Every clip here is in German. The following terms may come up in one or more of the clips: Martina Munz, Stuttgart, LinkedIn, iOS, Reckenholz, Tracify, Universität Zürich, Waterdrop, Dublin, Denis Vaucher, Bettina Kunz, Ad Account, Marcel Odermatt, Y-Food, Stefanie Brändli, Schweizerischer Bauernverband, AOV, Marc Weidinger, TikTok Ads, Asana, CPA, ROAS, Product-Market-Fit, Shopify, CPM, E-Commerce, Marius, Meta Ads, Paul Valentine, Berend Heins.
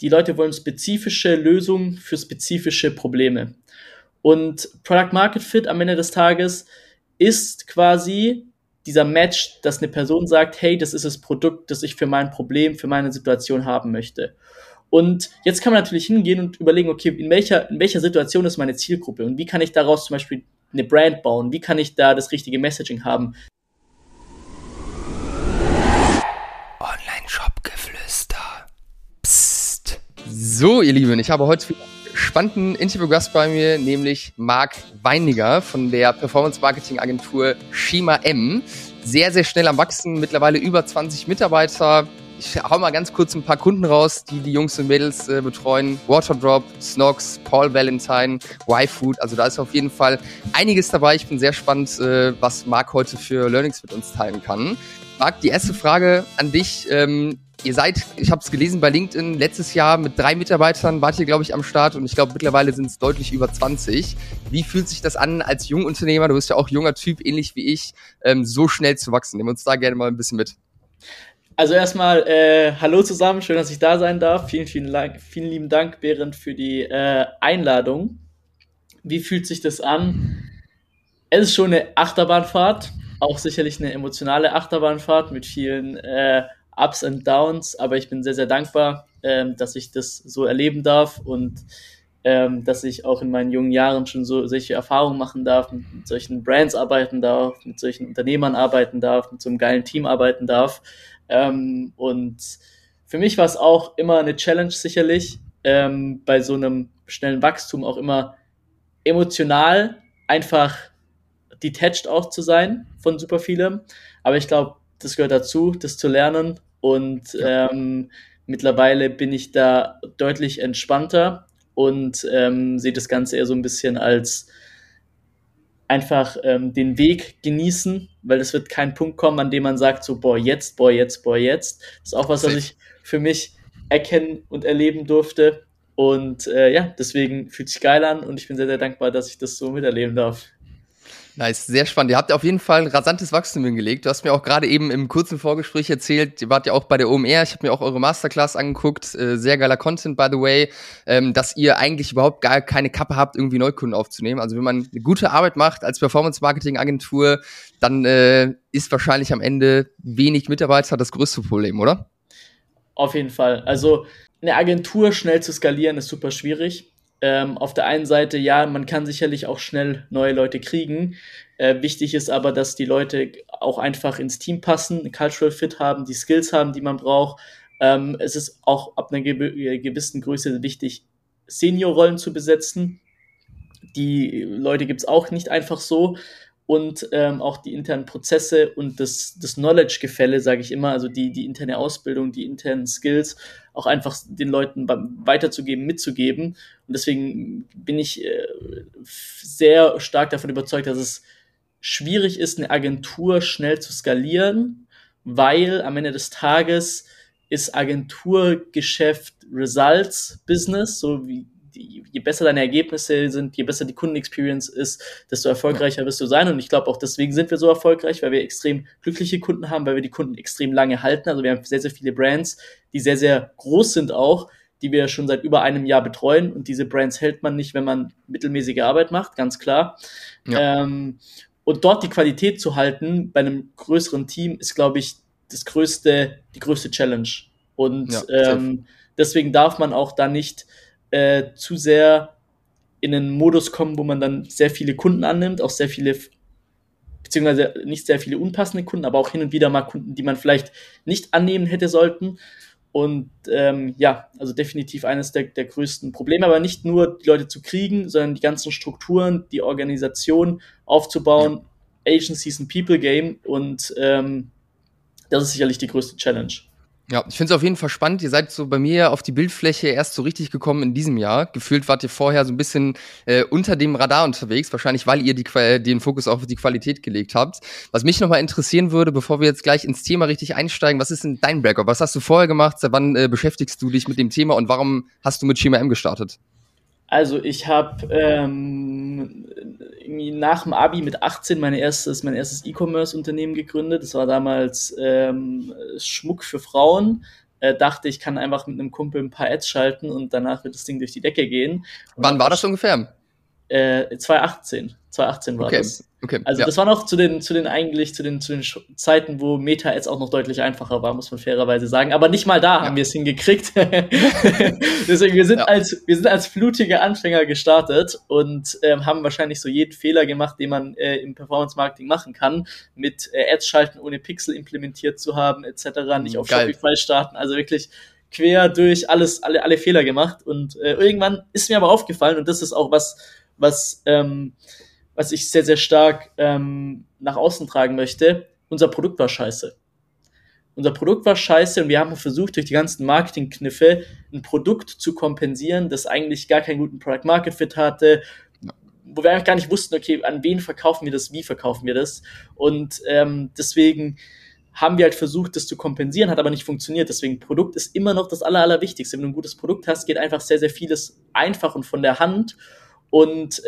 Die Leute wollen spezifische Lösungen für spezifische Probleme. Und Product Market Fit am Ende des Tages ist quasi dieser Match, dass eine Person sagt, hey, das ist das Produkt, das ich für mein Problem, für meine Situation haben möchte. Und jetzt kann man natürlich hingehen und überlegen, okay, in welcher Situation ist meine Zielgruppe und wie kann ich daraus zum Beispiel eine Brand bauen, wie kann ich da das richtige Messaging haben. Online-Shop-Geflüster. Psst. So, ihr Lieben, ich habe heute einen spannenden Interviewgast bei mir, nämlich Marc Weidinger von der Performance-Marketing-Agentur Schema-M. Sehr, sehr schnell am Wachsen, mittlerweile über 20 Mitarbeiter. Ich hau mal ganz kurz ein paar Kunden raus, die die Jungs und Mädels betreuen. Waterdrop, Snocks, Paul Valentine, Y-Food. Also da ist auf jeden Fall einiges dabei. Ich bin sehr gespannt, was Marc heute für Learnings mit uns teilen kann. Marc, die erste Frage an dich. Ihr seid, ich habe es gelesen bei LinkedIn, letztes Jahr mit 3 Mitarbeitern wart ihr, glaube ich, am Start und ich glaube, mittlerweile sind es deutlich über 20. Wie fühlt sich das an als Jungunternehmer? Du bist ja auch junger Typ, ähnlich wie ich, so schnell zu wachsen. Nehmen wir uns da gerne mal ein bisschen mit. Also erstmal hallo zusammen, schön, dass ich da sein darf. Vielen lieben Dank, Berend, für die Einladung. Wie fühlt sich das an? Es ist schon eine Achterbahnfahrt, auch sicherlich eine emotionale Achterbahnfahrt mit vielen Ups und Downs, aber ich bin sehr, sehr dankbar, dass ich das so erleben darf und dass ich auch in meinen jungen Jahren schon so solche Erfahrungen machen darf, mit solchen Brands arbeiten darf, mit solchen Unternehmern arbeiten darf, mit so einem geilen Team arbeiten darf. Und für mich war es auch immer eine Challenge sicherlich, bei so einem schnellen Wachstum auch immer emotional einfach detached auch zu sein von super vielem, aber ich glaube, das gehört dazu, das zu lernen und mittlerweile bin ich da deutlich entspannter und sehe das Ganze eher so ein bisschen als einfach den Weg genießen, weil es wird kein Punkt kommen, an dem man sagt so, boah, jetzt. Das ist auch was ich für mich erkennen und erleben durfte. Und deswegen fühlt sich geil an und ich bin sehr, sehr dankbar, dass ich das so miterleben darf. Nice, sehr spannend. Ihr habt auf jeden Fall ein rasantes Wachstum hingelegt. Du hast mir auch gerade eben im kurzen Vorgespräch erzählt, ihr wart ja auch bei der OMR, ich habe mir auch eure Masterclass angeguckt, sehr geiler Content, by the way, dass ihr eigentlich überhaupt gar keine Kappe habt, irgendwie Neukunden aufzunehmen. Also wenn man eine gute Arbeit macht als Performance-Marketing-Agentur, dann ist wahrscheinlich am Ende wenig Mitarbeiter das größte Problem, oder? Auf jeden Fall. Also eine Agentur schnell zu skalieren ist super schwierig. Auf der einen Seite, ja, man kann sicherlich auch schnell neue Leute kriegen. Wichtig ist aber, dass die Leute auch einfach ins Team passen, Cultural Fit haben, die Skills haben, die man braucht. Es ist auch ab einer gewissen Größe wichtig, Seniorrollen zu besetzen. Die Leute gibt's auch nicht einfach so. Und auch die internen Prozesse und das Knowledge-Gefälle, sage ich immer, also die interne Ausbildung, die internen Skills, auch einfach den Leuten weiterzugeben, mitzugeben. Und deswegen bin ich sehr stark davon überzeugt, dass es schwierig ist, eine Agentur schnell zu skalieren, weil am Ende des Tages ist Agenturgeschäft Results-Business, so wie je besser deine Ergebnisse sind, je besser die Kundenexperience ist, desto erfolgreicher wirst du sein. Und ich glaube auch deswegen sind wir so erfolgreich, weil wir extrem glückliche Kunden haben, weil wir die Kunden extrem lange halten. Also wir haben sehr, sehr viele Brands, die sehr, sehr groß sind auch, die wir schon seit über einem Jahr betreuen. Und diese Brands hält man nicht, wenn man mittelmäßige Arbeit macht, ganz klar. Ja. Und dort die Qualität zu halten bei einem größeren Team ist, glaube ich, die größte Challenge. Und deswegen darf man auch da nicht zu sehr in einen Modus kommen, wo man dann sehr viele Kunden annimmt, auch sehr viele, beziehungsweise nicht sehr viele unpassende Kunden, aber auch hin und wieder mal Kunden, die man vielleicht nicht annehmen hätte sollten. Und also definitiv eines der größten Probleme, aber nicht nur die Leute zu kriegen, sondern die ganzen Strukturen, die Organisation aufzubauen, Agencies and People Game und das ist sicherlich die größte Challenge. Ja, ich finde es auf jeden Fall spannend. Ihr seid so bei mir auf die Bildfläche erst so richtig gekommen in diesem Jahr. Gefühlt wart ihr vorher so ein bisschen unter dem Radar unterwegs, wahrscheinlich weil ihr den Fokus auf die Qualität gelegt habt. Was mich nochmal interessieren würde, bevor wir jetzt gleich ins Thema richtig einsteigen, was ist denn dein Backup? Was hast du vorher gemacht? Seit wann beschäftigst du dich mit dem Thema und warum hast du mit Schema-M gestartet? Also ich habe nach dem Abi mit 18 mein erstes E-Commerce-Unternehmen gegründet. Das war damals Schmuck für Frauen. dachte, ich kann einfach mit einem Kumpel ein paar Ads schalten und danach wird das Ding durch die Decke gehen. Wann war das ungefähr? 2018 war okay. Das. Okay. Also Das war noch zu den Zeiten, wo Meta Ads auch noch deutlich einfacher war, muss man fairerweise sagen. Aber nicht mal da haben wir es hingekriegt. Deswegen, wir sind als flutige Anfänger gestartet und haben wahrscheinlich so jeden Fehler gemacht, den man im Performance-Marketing machen kann, mit Ads schalten, ohne Pixel implementiert zu haben, etc., nicht auf Shopify starten, also wirklich quer durch alles, alle Fehler gemacht. Und irgendwann ist mir aber aufgefallen, und das ist auch was ich sehr, sehr stark nach außen tragen möchte: unser Produkt war scheiße. Unser Produkt war scheiße und wir haben versucht, durch die ganzen Marketingkniffe ein Produkt zu kompensieren, das eigentlich gar keinen guten Product-Market-Fit hatte, wo wir einfach gar nicht wussten, okay, an wen verkaufen wir das, wie verkaufen wir das. Und deswegen haben wir halt versucht, das zu kompensieren, hat aber nicht funktioniert. Deswegen, Produkt ist immer noch das Allerwichtigste. Wenn du ein gutes Produkt hast, geht einfach sehr, sehr vieles einfach und von der Hand. Und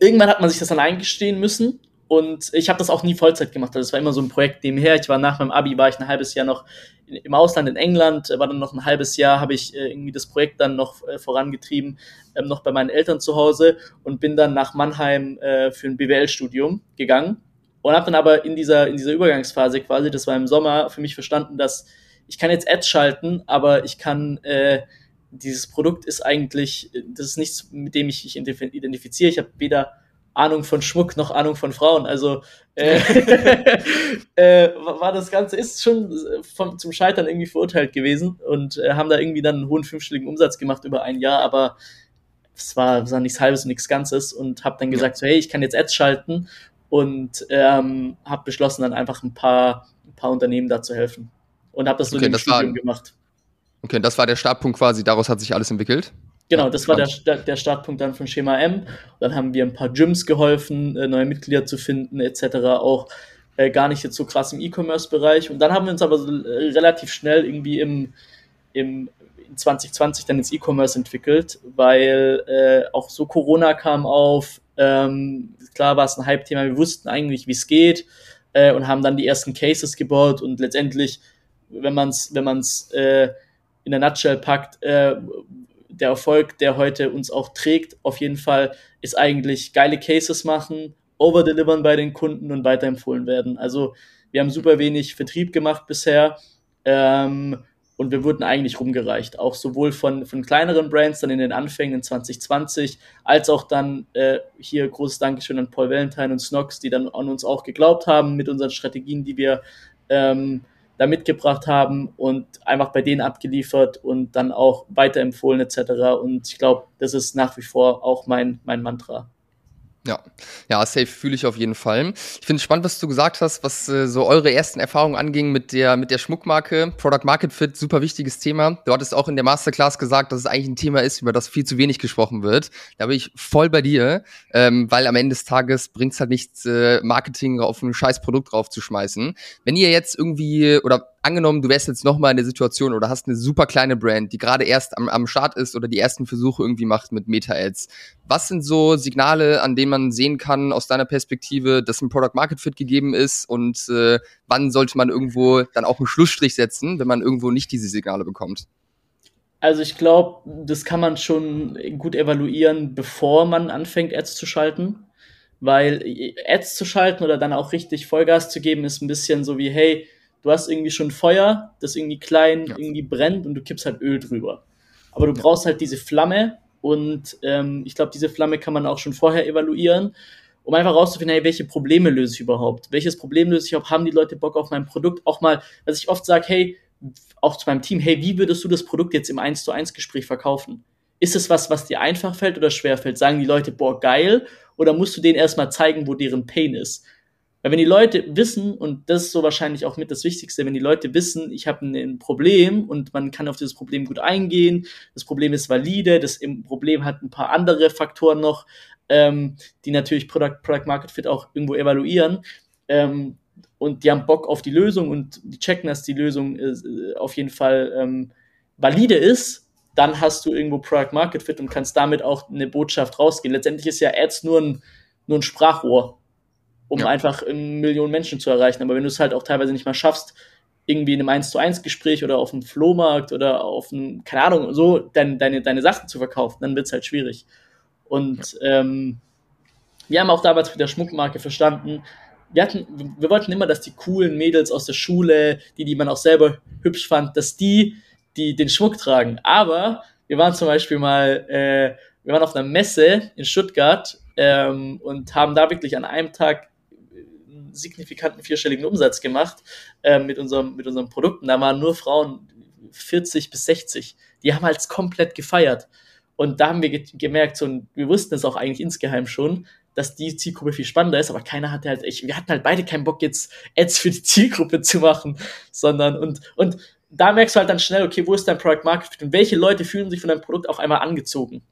irgendwann hat man sich das dann eingestehen müssen. Und ich habe das auch nie Vollzeit gemacht. Also es war immer so ein Projekt nebenher. Ich war nach meinem Abi, war ich ein halbes Jahr noch im Ausland, in England, war dann noch ein halbes Jahr, habe ich irgendwie das Projekt dann noch vorangetrieben, noch bei meinen Eltern zu Hause, und bin dann nach Mannheim für ein BWL-Studium gegangen. Und habe dann aber in dieser Übergangsphase quasi, das war im Sommer, für mich verstanden, dass ich kann jetzt Ads schalten, aber ich kann... dieses Produkt ist eigentlich, das ist nichts, mit dem ich mich identifiziere. Ich habe weder Ahnung von Schmuck noch Ahnung von Frauen. Also war das Ganze, ist schon zum Scheitern irgendwie verurteilt gewesen, und haben da irgendwie dann einen hohen fünfstelligen Umsatz gemacht über ein Jahr, aber es war nichts Halbes und nichts Ganzes, und habe dann gesagt, so, hey, ich kann jetzt Ads schalten, und habe beschlossen, dann einfach ein paar Unternehmen da zu helfen, und habe das so im Studium gemacht. Okay, das war der Startpunkt quasi, daraus hat sich alles entwickelt? Genau, das war der Startpunkt dann von Schema-M. Dann haben wir ein paar Gyms geholfen, neue Mitglieder zu finden etc., auch gar nicht jetzt so krass im E-Commerce-Bereich. Und dann haben wir uns aber so relativ schnell irgendwie in 2020 dann ins E-Commerce entwickelt, weil auch so Corona kam auf, klar war es ein Hype-Thema, wir wussten eigentlich, wie es geht, und haben dann die ersten Cases gebaut, und letztendlich, wenn man es in der Nutshell packt, der Erfolg, der heute uns auch trägt, auf jeden Fall, ist eigentlich geile Cases machen, overdelivern bei den Kunden und weiterempfohlen werden. Also wir haben super wenig Vertrieb gemacht bisher, und wir wurden eigentlich rumgereicht, auch sowohl von kleineren Brands dann in den Anfängen in 2020, als auch dann hier großes Dankeschön an Paul Valentine und Snocks, die dann an uns auch geglaubt haben mit unseren Strategien, die wir da mitgebracht haben, und einfach bei denen abgeliefert und dann auch weiterempfohlen etc. Und ich glaube, das ist nach wie vor auch mein Mantra. Ja, safe, fühle ich auf jeden Fall. Ich finde es spannend, was du gesagt hast, was so eure ersten Erfahrungen anging mit der Schmuckmarke. Product Market Fit, super wichtiges Thema. Du hattest auch in der Masterclass gesagt, dass es eigentlich ein Thema ist, über das viel zu wenig gesprochen wird. Da bin ich voll bei dir, weil am Ende des Tages bringt es halt nichts, Marketing auf ein scheiß Produkt draufzuschmeißen. Wenn ihr jetzt irgendwie, oder angenommen, du wärst jetzt nochmal in der Situation oder hast eine super kleine Brand, die gerade erst am Start ist oder die ersten Versuche irgendwie macht mit Meta-Ads. Was sind so Signale, an denen man sehen kann, aus deiner Perspektive, dass ein Product-Market-Fit gegeben ist, und wann sollte man irgendwo dann auch einen Schlussstrich setzen, wenn man irgendwo nicht diese Signale bekommt? Also ich glaube, das kann man schon gut evaluieren, bevor man anfängt, Ads zu schalten. Weil Ads zu schalten oder dann auch richtig Vollgas zu geben, ist ein bisschen so wie, hey, du hast irgendwie schon Feuer, das irgendwie klein irgendwie brennt, und du kippst halt Öl drüber. Aber du brauchst halt diese Flamme, und ich glaube, diese Flamme kann man auch schon vorher evaluieren, um einfach rauszufinden, hey, welche Probleme löse ich überhaupt? Welches Problem löse ich überhaupt? Haben die Leute Bock auf mein Produkt? Auch mal, was ich oft sage, hey, auch zu meinem Team, hey, wie würdest du das Produkt jetzt im 1:1-Gespräch verkaufen? Ist es was dir einfach fällt oder schwer fällt? Sagen die Leute, boah, geil? Oder musst du denen erstmal zeigen, wo deren Pain ist? Weil wenn die Leute wissen, und das ist so wahrscheinlich auch mit das Wichtigste, wenn die Leute wissen, ich habe ein Problem und man kann auf dieses Problem gut eingehen, das Problem ist valide, das Problem hat ein paar andere Faktoren noch, die natürlich Product-Market-Fit auch irgendwo evaluieren, und die haben Bock auf die Lösung und die checken, dass die Lösung auf jeden Fall valide ist, dann hast du irgendwo Product-Market-Fit und kannst damit auch eine Botschaft rausgehen. Letztendlich ist ja Ads nur ein Sprachrohr, um einfach Millionen Menschen zu erreichen. Aber wenn du es halt auch teilweise nicht mal schaffst, irgendwie in einem 1-zu-1-Gespräch oder auf dem Flohmarkt oder auf einem, keine Ahnung, so deine Sachen zu verkaufen, dann wird es halt schwierig. Und wir haben auch damals mit der Schmuckmarke verstanden, wir wollten immer, dass die coolen Mädels aus der Schule, die man auch selber hübsch fand, dass die den Schmuck tragen. Aber wir waren zum Beispiel mal, wir waren auf einer Messe in Stuttgart und haben da wirklich an einem Tag signifikanten 4-stelligen Umsatz gemacht mit unseren Produkten. Da waren nur Frauen 40 bis 60. Die haben halt komplett gefeiert. Und da haben wir gemerkt, so, und wir wussten es auch eigentlich insgeheim schon, dass die Zielgruppe viel spannender ist, aber keiner hatte halt echt, wir hatten halt beide keinen Bock, jetzt Ads für die Zielgruppe zu machen, sondern, und da merkst du halt dann schnell, okay, wo ist dein Product Market Fit und welche Leute fühlen sich von deinem Produkt auf einmal angezogen?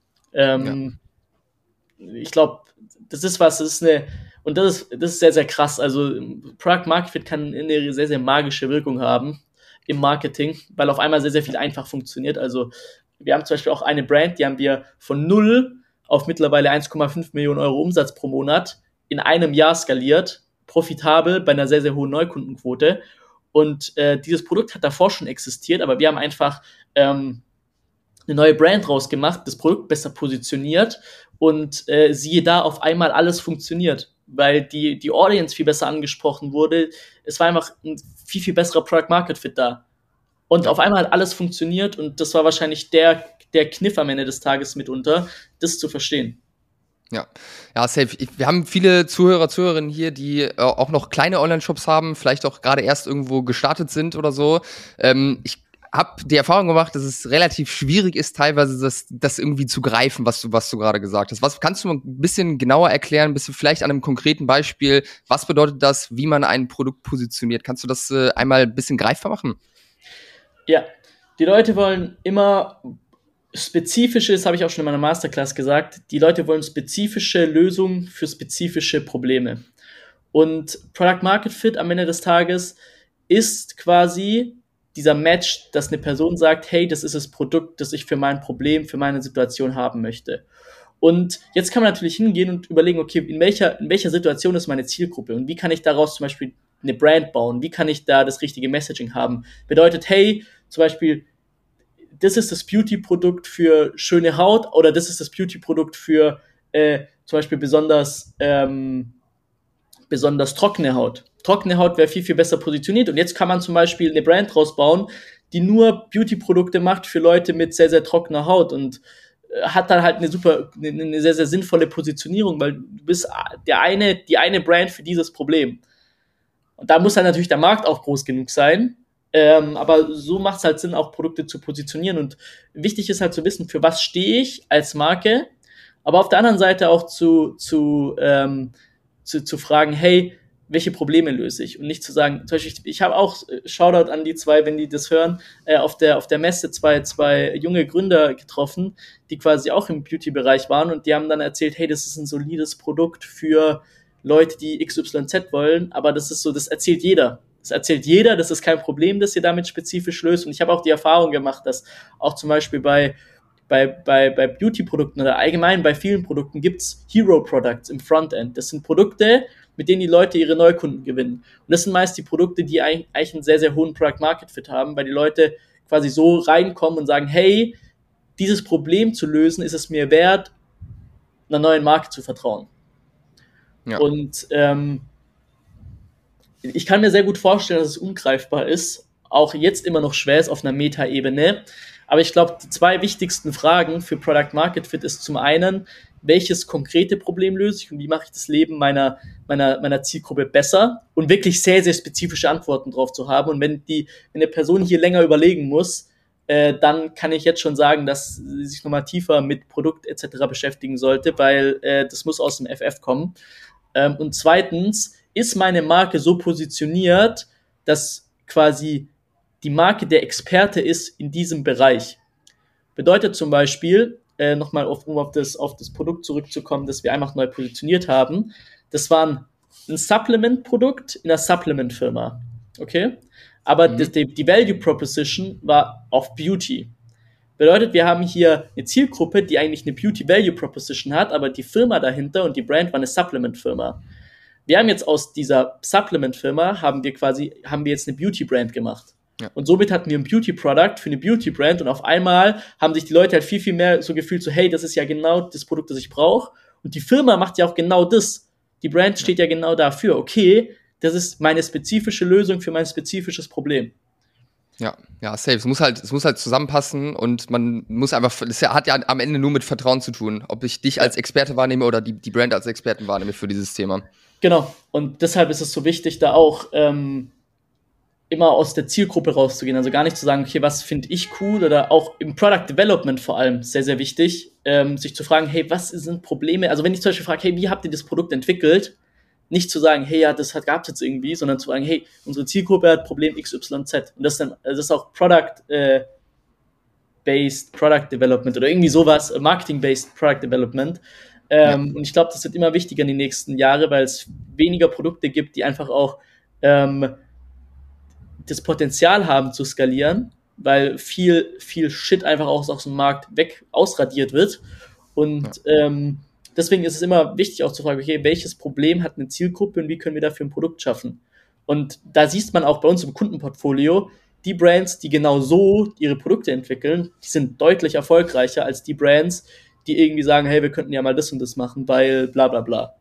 Ich glaube, das ist sehr, sehr krass. Also Product Market Fit kann eine sehr, sehr magische Wirkung haben im Marketing, weil auf einmal sehr, sehr viel einfach funktioniert. Also wir haben zum Beispiel auch eine Brand, die haben wir von 0 auf mittlerweile 1,5 Millionen Euro Umsatz pro Monat in einem Jahr skaliert, profitabel bei einer sehr, sehr hohen Neukundenquote. Und dieses Produkt hat davor schon existiert, aber wir haben einfach eine neue Brand rausgemacht, das Produkt besser positioniert und siehe da, auf einmal alles funktioniert, weil die Audience viel besser angesprochen wurde. Es war einfach ein viel, viel besserer Product-Market-Fit da. Und auf einmal hat alles funktioniert und das war wahrscheinlich der Kniff am Ende des Tages mitunter, das zu verstehen. Ja, safe. Wir haben viele Zuhörer, Zuhörerinnen hier, die auch noch kleine Online-Shops haben, vielleicht auch gerade erst irgendwo gestartet sind oder so. Ich habe die Erfahrung gemacht, dass es relativ schwierig ist, teilweise das irgendwie zu greifen, was du gerade gesagt hast. Was kannst du mal ein bisschen genauer erklären, bist du vielleicht an einem konkreten Beispiel, was bedeutet das, wie man ein Produkt positioniert? Kannst du das einmal ein bisschen greifbar machen? Ja, die Leute wollen immer spezifisches, habe ich auch schon in meiner Masterclass gesagt, die Leute wollen spezifische Lösungen für spezifische Probleme. Und Product Market Fit am Ende des Tages ist quasi dieser Match, dass eine Person sagt, hey, das ist das Produkt, das ich für mein Problem, für meine Situation haben möchte. Und jetzt kann man natürlich hingehen und überlegen, okay, in welcher Situation ist meine Zielgruppe und wie kann ich daraus zum Beispiel eine Brand bauen, wie kann ich da das richtige Messaging haben? Bedeutet, hey, zum Beispiel, das ist das Beauty-Produkt für schöne Haut oder das ist das Beauty-Produkt für zum Beispiel besonders trockene Haut. Trockene Haut wäre viel, viel besser positioniert und jetzt kann man zum Beispiel eine Brand draus bauen, die nur Beauty-Produkte macht für Leute mit sehr, sehr trockener Haut und hat dann halt eine sehr, sehr sinnvolle Positionierung, weil du bist die eine Brand für dieses Problem. Und da muss dann natürlich der Markt auch groß genug sein, aber so macht es halt Sinn, auch Produkte zu positionieren und wichtig ist halt zu wissen, für was stehe ich als Marke, aber auf der anderen Seite auch zu fragen, hey, welche Probleme löse ich und nicht zu sagen, zum Beispiel, ich habe auch Shoutout an die zwei, wenn die das hören, auf der Messe zwei junge Gründer getroffen, die quasi auch im Beauty-Bereich waren und die haben dann erzählt, hey, das ist ein solides Produkt für Leute, die XYZ wollen, aber das ist so, das erzählt jeder, das ist kein Problem, das ihr damit spezifisch löst und ich habe auch die Erfahrung gemacht, dass auch zum Beispiel bei Beauty-Produkten oder allgemein bei vielen Produkten gibt's Hero-Products im Frontend, das sind Produkte, mit denen die Leute ihre Neukunden gewinnen und das sind meist die Produkte, die eigentlich einen sehr, sehr hohen Product-Market-Fit haben, weil die Leute quasi so reinkommen und sagen, hey, dieses Problem zu lösen, ist es mir wert, einer neuen Marke zu vertrauen. Ja. Und ich kann mir sehr gut vorstellen, dass es ungreifbar ist, auch jetzt immer noch schwer ist auf einer Meta-Ebene, aber ich glaube, die zwei wichtigsten Fragen für Product Market Fit ist zum einen, welches konkrete Problem löse ich und wie mache ich das Leben meiner Zielgruppe besser und wirklich sehr, sehr spezifische Antworten drauf zu haben und wenn eine Person hier länger überlegen muss, dann kann ich jetzt schon sagen, dass sie sich nochmal tiefer mit Produkt etc. beschäftigen sollte, weil das muss aus dem FF kommen. Und zweitens, ist meine Marke so positioniert, dass quasi die Marke der Experte ist in diesem Bereich? Bedeutet zum Beispiel, nochmal auf das Produkt zurückzukommen, das wir einfach neu positioniert haben, das war ein Supplement-Produkt in einer Supplement-Firma, okay? Aber die Value Proposition war auf Beauty. Bedeutet, wir haben hier eine Zielgruppe, die eigentlich eine Beauty Value Proposition hat, aber die Firma dahinter und die Brand war eine Supplement-Firma. wir haben jetzt aus dieser Supplement-Firma, haben wir jetzt eine Beauty-Brand gemacht. Ja. Und somit hatten wir ein Beauty-Product für eine Beauty-Brand und auf einmal haben sich die Leute halt viel, viel mehr so gefühlt, so hey, das ist ja genau das Produkt, das ich brauche. Und die Firma macht ja auch genau das. Die Brand steht ja genau dafür. Okay, das ist meine spezifische Lösung für mein spezifisches Problem. Ja, safe. Es muss halt zusammenpassen und man muss einfach, das hat ja am Ende nur mit Vertrauen zu tun, ob ich dich als Experte wahrnehme oder die Brand als Experten wahrnehme für dieses Thema. Genau. Und deshalb ist es so wichtig, da auch immer aus der Zielgruppe rauszugehen. Also gar nicht zu sagen, okay, was finde ich cool, oder auch im Product Development vor allem sehr, sehr wichtig, sich zu fragen, hey, was sind Probleme? Also wenn ich zum Beispiel frage, hey, wie habt ihr das Produkt entwickelt? Nicht zu sagen, hey, ja, das gab es jetzt irgendwie, sondern zu sagen, hey, unsere Zielgruppe hat Problem XYZ. Und das ist auch Product-Based Product Development oder irgendwie sowas, Marketing-Based Product Development. Und ich glaube, das wird immer wichtiger in den nächsten Jahren, weil es weniger Produkte gibt, die einfach auch das Potenzial haben zu skalieren, weil viel, viel Shit einfach auch aus dem Markt weg ausradiert wird. Und deswegen ist es immer wichtig auch zu fragen, okay, welches Problem hat eine Zielgruppe und wie können wir dafür ein Produkt schaffen? Und da sieht man auch bei uns im Kundenportfolio, die Brands, die genau so ihre Produkte entwickeln, die sind deutlich erfolgreicher als die Brands, die irgendwie sagen, hey, wir könnten ja mal das und das machen, weil bla bla bla.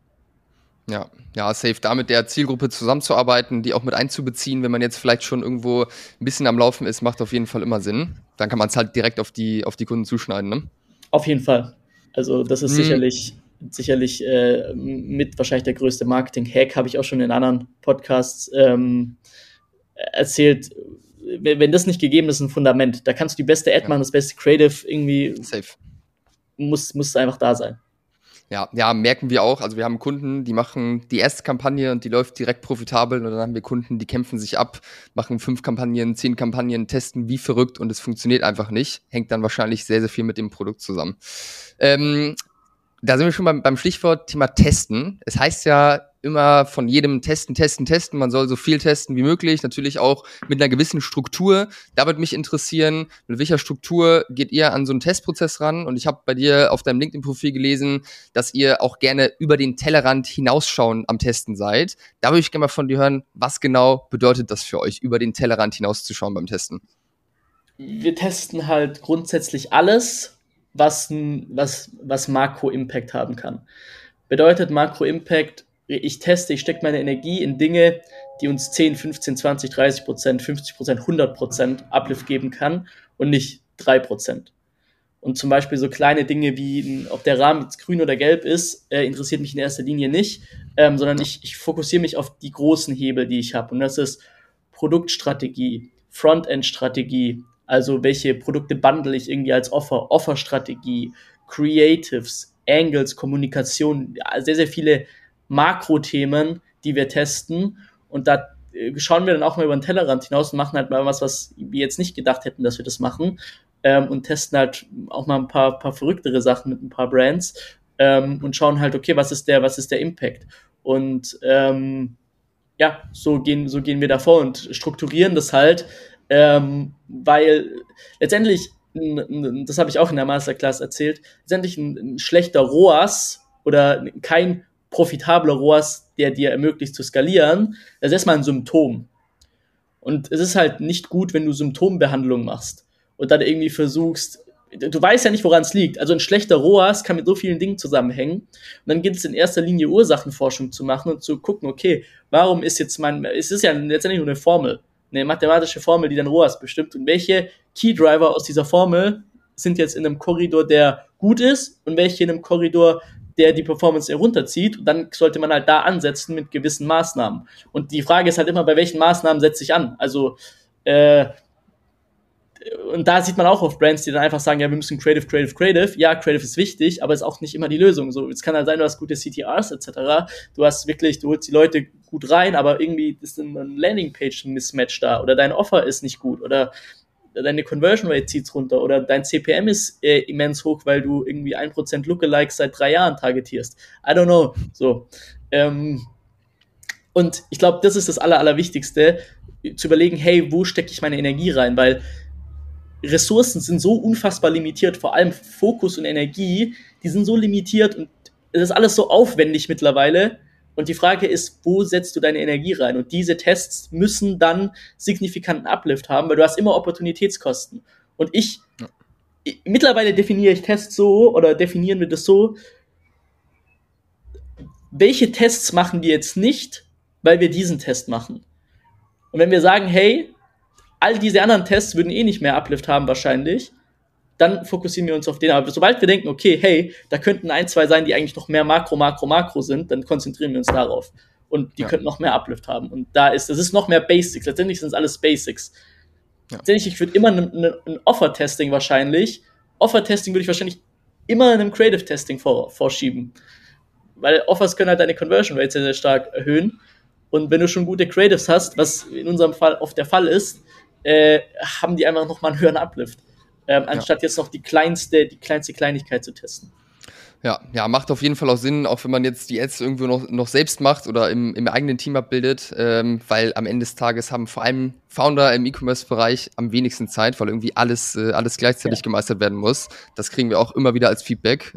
Ja, safe. Da mit der Zielgruppe zusammenzuarbeiten, die auch mit einzubeziehen, wenn man jetzt vielleicht schon irgendwo ein bisschen am Laufen ist, macht auf jeden Fall immer Sinn. Dann kann man es halt direkt auf die Kunden zuschneiden, ne? Auf jeden Fall. Also das ist sicherlich mit wahrscheinlich der größte Marketing-Hack, habe ich auch schon in anderen Podcasts erzählt. Wenn das nicht gegeben ist, ein Fundament. Da kannst du die beste Ad machen, das beste Creative irgendwie. Safe. Muss einfach da sein. Ja, merken wir auch. Also wir haben Kunden, die machen die erste Kampagne und die läuft direkt profitabel. Und dann haben wir Kunden, die kämpfen sich ab, machen 5 Kampagnen, 10 Kampagnen, testen wie verrückt und es funktioniert einfach nicht. Hängt dann wahrscheinlich sehr, sehr viel mit dem Produkt zusammen. Da sind wir schon beim Stichwort Thema Testen. Es heißt ja immer von jedem Testen. Man soll so viel testen wie möglich. Natürlich auch mit einer gewissen Struktur. Da würde mich interessieren, mit welcher Struktur geht ihr an so einen Testprozess ran? Und ich habe bei dir auf deinem LinkedIn-Profil gelesen, dass ihr auch gerne über den Tellerrand hinausschauen am Testen seid. Da würde ich gerne mal von dir hören, was genau bedeutet das für euch, über den Tellerrand hinauszuschauen beim Testen? Wir testen halt grundsätzlich alles, was Makro-Impact haben kann. Bedeutet Makro-Impact, ich stecke meine Energie in Dinge, die uns 10, 15, 20, 30%, 50%, 100% Uplift geben kann und nicht 3%. Und zum Beispiel so kleine Dinge wie, ob der Rahmen jetzt grün oder gelb ist, interessiert mich in erster Linie nicht, sondern ich fokussiere mich auf die großen Hebel, die ich habe. Und das ist Produktstrategie, Frontend-Strategie, also welche Produkte bundle ich irgendwie als Offerstrategie, Creatives, Angles, Kommunikation, sehr, sehr viele Makrothemen, die wir testen. Und da schauen wir dann auch mal über den Tellerrand hinaus und machen halt mal was wir jetzt nicht gedacht hätten, dass wir das machen, und testen halt auch mal ein paar verrücktere Sachen mit ein paar Brands, und schauen halt, okay, was ist der Impact? Und so gehen wir davor und strukturieren das halt, weil letztendlich, das habe ich auch in der Masterclass erzählt, letztendlich ein schlechter ROAS oder kein profitabler ROAS, der dir ermöglicht zu skalieren, das ist erstmal ein Symptom. Und es ist halt nicht gut, wenn du Symptombehandlung machst und dann irgendwie versuchst, du weißt ja nicht, woran es liegt. Also ein schlechter ROAS kann mit so vielen Dingen zusammenhängen. Und dann gilt es in erster Linie, Ursachenforschung zu machen und zu gucken, okay, warum ist jetzt es ist ja letztendlich nur eine Formel, eine mathematische Formel, die dann ROAS bestimmt. Und welche Keydriver aus dieser Formel sind jetzt in einem Korridor, der gut ist, und welche in einem Korridor, der die Performance herunterzieht? Und dann sollte man halt da ansetzen mit gewissen Maßnahmen. Und die Frage ist halt immer, bei welchen Maßnahmen setze ich an? Also, und da sieht man auch auf Brands, die dann einfach sagen, ja, wir müssen Creative. Ja, Creative ist wichtig, aber ist auch nicht immer die Lösung. So, es kann halt sein, du hast gute CTRs etc. Du holst die Leute gut rein, aber irgendwie ist ein Landingpage-Mismatch da oder dein Offer ist nicht gut oder deine Conversion Rate zieht runter oder dein CPM ist immens hoch, weil du irgendwie 1% Lookalike seit 3 Jahren targetierst. I don't know. So. Und ich glaube, das ist das Allerwichtigste, zu überlegen, hey, wo stecke ich meine Energie rein? Weil Ressourcen sind so unfassbar limitiert, vor allem Fokus und Energie, die sind so limitiert und es ist alles so aufwendig mittlerweile, Und die Frage ist, wo setzt du deine Energie rein? Und diese Tests müssen dann signifikanten Uplift haben, weil du hast immer Opportunitätskosten. Und mittlerweile definiere ich Tests so, oder definieren wir das so, welche Tests machen wir jetzt nicht, weil wir diesen Test machen. Und wenn wir sagen, hey, all diese anderen Tests würden eh nicht mehr Uplift haben wahrscheinlich, dann fokussieren wir uns auf den. Aber sobald wir denken, okay, hey, da könnten 1, 2 sein, die eigentlich noch mehr Makro sind, dann konzentrieren wir uns darauf. Und die könnten noch mehr Uplift haben. Und das ist noch mehr Basics. Letztendlich sind es alles Basics. Ja. Letztendlich, ich würde immer ein Offer-Testing wahrscheinlich, immer einem Creative-Testing vorschieben. Weil Offers können halt deine Conversion Rate sehr, sehr stark erhöhen. Und wenn du schon gute Creatives hast, was in unserem Fall oft der Fall ist, haben die einfach nochmal einen höheren Uplift. Anstatt jetzt noch die kleinste Kleinigkeit zu testen. Ja, macht auf jeden Fall auch Sinn, auch wenn man jetzt die Ads irgendwo noch selbst macht oder im eigenen Team abbildet, weil am Ende des Tages haben vor allem Founder im E-Commerce-Bereich am wenigsten Zeit, weil irgendwie alles gleichzeitig gemeistert werden muss. Das kriegen wir auch immer wieder als Feedback.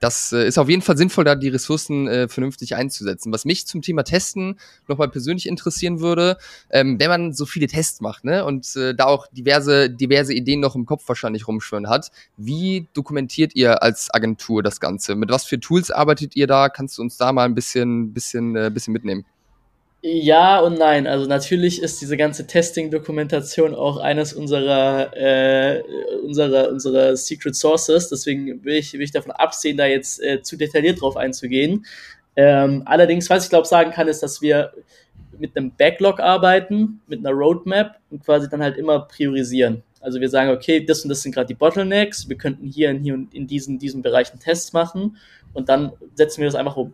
Das ist auf jeden Fall sinnvoll, da die Ressourcen vernünftig einzusetzen. Was mich zum Thema Testen nochmal persönlich interessieren würde, wenn man so viele Tests macht, ne, und da auch diverse Ideen noch im Kopf wahrscheinlich rumschwirren hat, wie dokumentiert ihr als Agentur das Ganze? Mit was für Tools arbeitet ihr da? Kannst du uns da mal ein bisschen mitnehmen? Ja und nein. Also natürlich ist diese ganze Testing-Dokumentation auch eines unserer Secret Sources. Deswegen will ich davon absehen, da jetzt zu detailliert drauf einzugehen. Allerdings, was ich glaube sagen kann, ist, dass wir mit einem Backlog arbeiten, mit einer Roadmap und quasi dann halt immer priorisieren. Also wir sagen, okay, das und das sind gerade die Bottlenecks, wir könnten hier in diesen Bereichen Tests machen und dann setzen wir das einfach um.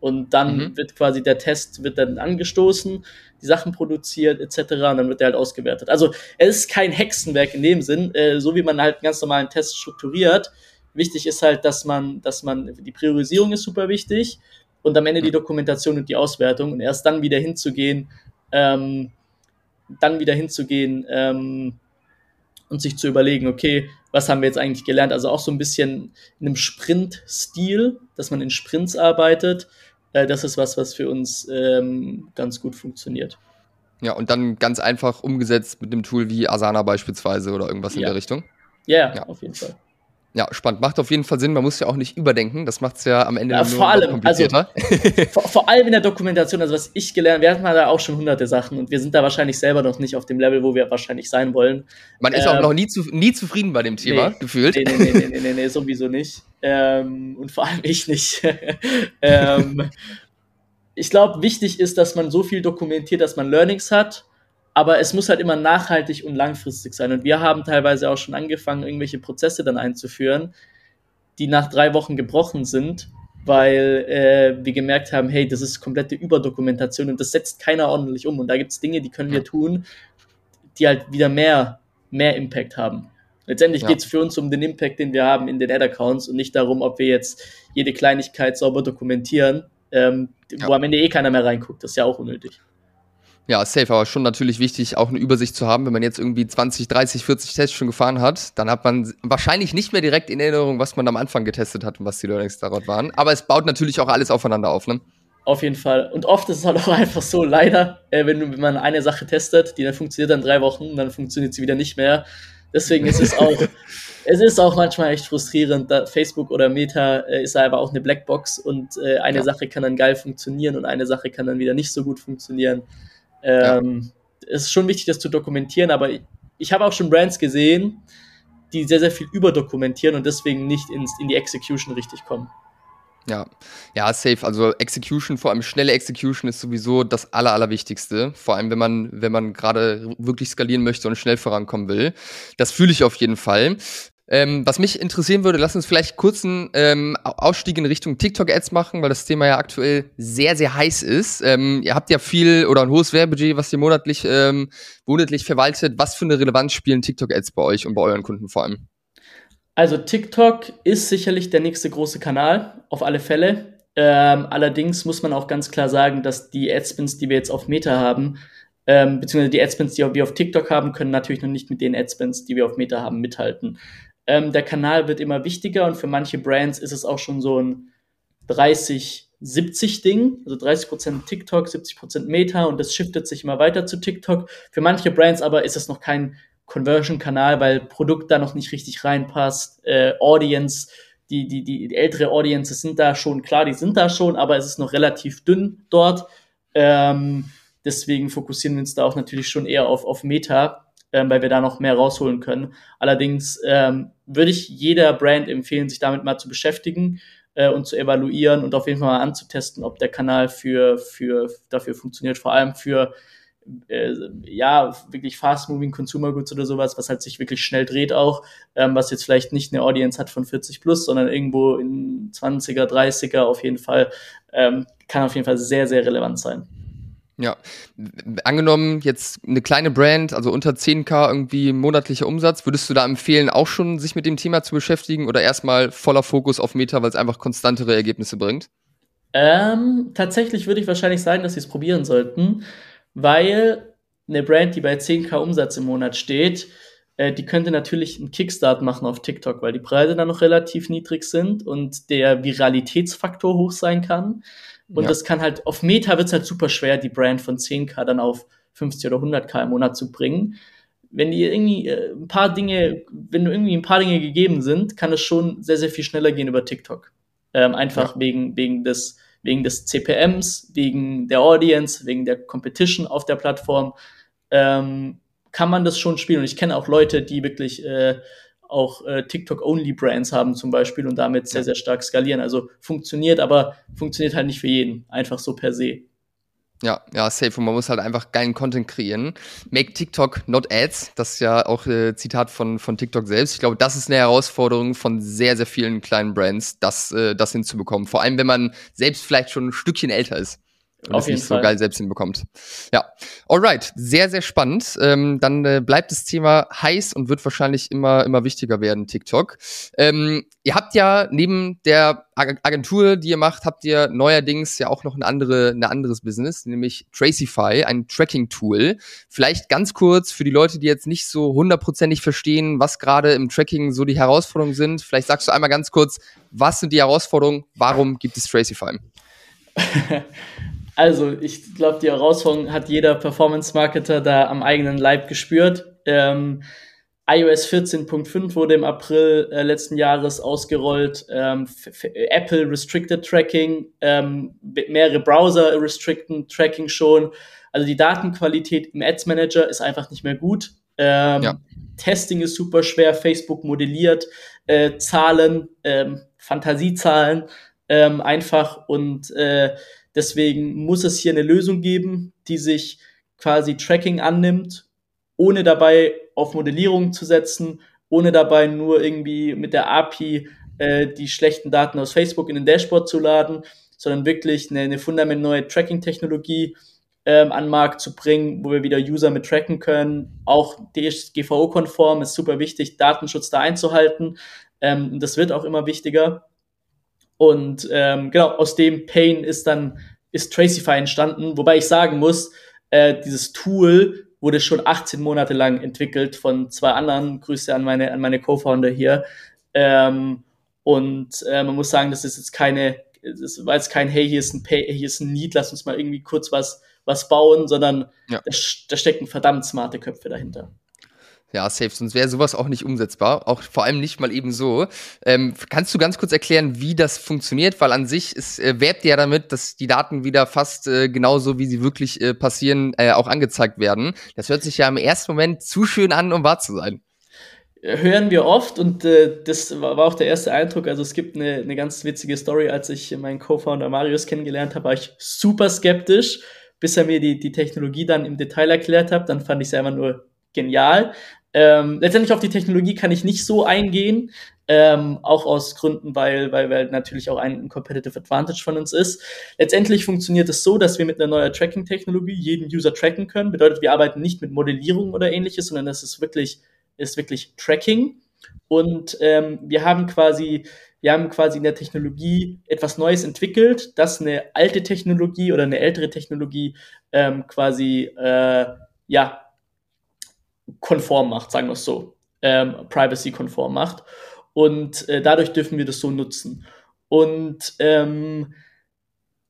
Und dann wird quasi der Test dann angestoßen, die Sachen produziert etc. und dann wird der halt ausgewertet. Also es ist kein Hexenwerk in dem Sinn, so wie man halt einen ganz normalen Test strukturiert. Wichtig ist halt, dass man die Priorisierung ist super wichtig und am Ende die Dokumentation und die Auswertung und erst dann wieder hinzugehen, und sich zu überlegen, okay, was haben wir jetzt eigentlich gelernt? Also auch so ein bisschen in einem Sprint-Stil, dass man in Sprints arbeitet. Das ist was für uns ganz gut funktioniert. Ja, und dann ganz einfach umgesetzt mit einem Tool wie Asana beispielsweise oder irgendwas in der Richtung? Ja, auf jeden Fall. Ja, spannend. Macht auf jeden Fall Sinn. Man muss ja auch nicht überdenken. Das macht es ja am Ende nur komplizierter. Also, vor allem in der Dokumentation. Also was ich gelernt habe, wir hatten da auch schon hunderte Sachen und wir sind da wahrscheinlich selber noch nicht auf dem Level, wo wir wahrscheinlich sein wollen. Man ist auch noch nie zufrieden bei dem Thema, gefühlt. Nee, sowieso nicht. Und vor allem ich nicht. Ich glaube, wichtig ist, dass man so viel dokumentiert, dass man Learnings hat. Aber es muss halt immer nachhaltig und langfristig sein. Und wir haben teilweise auch schon angefangen, irgendwelche Prozesse dann einzuführen, die nach 3 Wochen gebrochen sind, weil wir gemerkt haben, hey, das ist komplette Überdokumentation und das setzt keiner ordentlich um. Und da gibt es Dinge, die können wir tun, die halt wieder mehr Impact haben. Letztendlich geht es für uns um den Impact, den wir haben in den Ad-Accounts und nicht darum, ob wir jetzt jede Kleinigkeit sauber dokumentieren, wo am Ende eh keiner mehr reinguckt. Das ist ja auch unnötig. Ja, safe, aber schon natürlich wichtig, auch eine Übersicht zu haben. Wenn man jetzt irgendwie 20, 30, 40 Tests schon gefahren hat, dann hat man wahrscheinlich nicht mehr direkt in Erinnerung, was man am Anfang getestet hat und was die Learnings daraus waren. Aber es baut natürlich auch alles aufeinander auf, ne? Auf jeden Fall. Und oft ist es halt auch einfach so, leider, wenn man eine Sache testet, die dann funktioniert dann 3 Wochen, dann funktioniert sie wieder nicht mehr. Deswegen ist es auch, manchmal echt frustrierend. Da Facebook oder Meta ist aber auch eine Blackbox und eine Sache kann dann geil funktionieren und eine Sache kann dann wieder nicht so gut funktionieren. Es ist schon wichtig, das zu dokumentieren, aber ich habe auch schon Brands gesehen, die sehr, sehr viel überdokumentieren und deswegen nicht in die Execution richtig kommen. Ja, safe. Also Execution, vor allem schnelle Execution ist sowieso das Allerwichtigste. Vor allem, wenn man gerade wirklich skalieren möchte und schnell vorankommen will. Das fühle ich auf jeden Fall. Was mich interessieren würde, lass uns vielleicht kurz einen Ausstieg in Richtung TikTok-Ads machen, weil das Thema ja aktuell sehr, sehr heiß ist. Ihr habt ja viel oder ein hohes Werbebudget, was ihr monatlich verwaltet. Was für eine Relevanz spielen TikTok-Ads bei euch und bei euren Kunden vor allem? Also TikTok ist sicherlich der nächste große Kanal, auf alle Fälle. Allerdings muss man auch ganz klar sagen, dass die Adspins, die wir jetzt auf Meta haben, beziehungsweise die Adspins, die wir auf TikTok haben, können natürlich noch nicht mit den Adspins, die wir auf Meta haben, mithalten. Der Kanal wird immer wichtiger und für manche Brands ist es auch schon so ein 30 70-Ding, also 30% TikTok, 70% Meta, und das shiftet sich immer weiter zu TikTok. Für manche Brands aber ist es noch kein Conversion-Kanal, weil Produkt da noch nicht richtig reinpasst, Audience, die ältere Audiences sind da schon, klar, die sind da schon, aber es ist noch relativ dünn dort. Deswegen fokussieren wir uns da auch natürlich schon eher auf Meta, weil wir da noch mehr rausholen können. Allerdings würde ich jeder Brand empfehlen, sich damit mal zu beschäftigen und zu evaluieren und auf jeden Fall mal anzutesten, ob der Kanal dafür funktioniert, vor allem für wirklich fast-moving Consumer Goods oder sowas, was halt sich wirklich schnell dreht auch, was jetzt vielleicht nicht eine Audience hat von 40+, sondern irgendwo in 20er, 30er auf jeden Fall, kann auf jeden Fall sehr, sehr relevant sein. Ja, angenommen jetzt eine kleine Brand, also unter 10.000 irgendwie monatlicher Umsatz, würdest du da empfehlen, auch schon sich mit dem Thema zu beschäftigen oder erstmal voller Fokus auf Meta, weil es einfach konstantere Ergebnisse bringt? Tatsächlich würde ich wahrscheinlich sagen, dass sie es probieren sollten, weil eine Brand, die bei 10.000 Umsatz im Monat steht, die könnte natürlich einen Kickstart machen auf TikTok, weil die Preise da noch relativ niedrig sind und der Viralitätsfaktor hoch sein kann. Und ja, das kann halt, auf Meta wird es halt super schwer, die Brand von 10.000 dann auf 50 oder 100.000 im Monat zu bringen. Wenn irgendwie ein paar Dinge gegeben sind, kann es schon sehr, sehr viel schneller gehen über TikTok. Wegen des CPMs, wegen der Audience, wegen der Competition auf der Plattform, kann man das schon spielen. Und ich kenne auch Leute, die wirklich auch TikTok-Only-Brands haben zum Beispiel und damit sehr, sehr stark skalieren. Also funktioniert, aber funktioniert halt nicht für jeden. Einfach so per se. Ja, safe. Und man muss halt einfach geilen Content kreieren. Make TikTok not Ads. Das ist ja auch Zitat von TikTok selbst. Ich glaube, das ist eine Herausforderung von sehr, sehr vielen kleinen Brands, das hinzubekommen. Vor allem, wenn man selbst vielleicht schon ein Stückchen älter ist. Und das nicht so geil selbst hinbekommt. Ja, alright, sehr, sehr spannend. Dann bleibt das Thema heiß und wird wahrscheinlich immer wichtiger werden, TikTok. Ihr habt ja neben der Agentur, die ihr macht, habt ihr neuerdings ja auch noch ein anderes Business, nämlich Tracify, ein Tracking-Tool. Vielleicht ganz kurz für die Leute, die jetzt nicht so 100%ig verstehen, was gerade im Tracking so die Herausforderungen sind. Vielleicht sagst du einmal ganz kurz, was sind die Herausforderungen, warum gibt es Tracify? Also, ich glaube, die Herausforderung hat jeder Performance-Marketer da am eigenen Leib gespürt. iOS 14.5 wurde im April letzten Jahres ausgerollt. Apple restricted Tracking, mehrere Browser restricten Tracking schon. Also die Datenqualität im Ads Manager ist einfach nicht mehr gut. Testing ist super schwer. Facebook modelliert Zahlen, Fantasiezahlen einfach und deswegen muss es hier eine Lösung geben, die sich quasi Tracking annimmt, ohne dabei auf Modellierung zu setzen, ohne dabei nur irgendwie mit der API die schlechten Daten aus Facebook in den Dashboard zu laden, sondern wirklich eine fundamental neue Tracking-Technologie an den Markt zu bringen, wo wir wieder User mit tracken können. Auch DSGVO-konform ist super wichtig, Datenschutz da einzuhalten. Das wird auch immer wichtiger. Und genau, aus dem Pain ist Tracify entstanden, wobei ich sagen muss, dieses Tool wurde schon 18 Monate lang entwickelt von zwei anderen, Grüße an meine Co-Founder hier, man muss sagen, das war jetzt kein, hey, hier ist ein Pay, hier ist ein Need, lass uns mal irgendwie kurz was bauen, sondern da stecken verdammt smarte Köpfe dahinter. Ja, safe, sonst wäre sowas auch nicht umsetzbar, auch vor allem nicht mal eben so. Kannst du ganz kurz erklären, wie das funktioniert? Weil an sich werbt ja damit, dass die Daten wieder fast genauso, wie sie wirklich passieren, auch angezeigt werden. Das hört sich ja im ersten Moment zu schön an, um wahr zu sein. Hören wir oft und das war auch der erste Eindruck. Also es gibt eine ganz witzige Story, als ich meinen Co-Founder Marius kennengelernt habe, war ich super skeptisch, bis er mir die Technologie dann im Detail erklärt hat. Dann fand ich sie einfach nur genial. Letztendlich auf die Technologie kann ich nicht so eingehen, auch aus Gründen, weil natürlich auch ein Competitive Advantage von uns ist. Letztendlich funktioniert es so, dass wir mit einer neuen Tracking-Technologie jeden User tracken können. Bedeutet, wir arbeiten nicht mit Modellierung oder ähnliches, sondern das ist wirklich Tracking. Und wir haben quasi in der Technologie etwas Neues entwickelt, das eine alte Technologie oder eine ältere Technologie konform macht, sagen wir es so, privacy-konform macht und dadurch dürfen wir das so nutzen und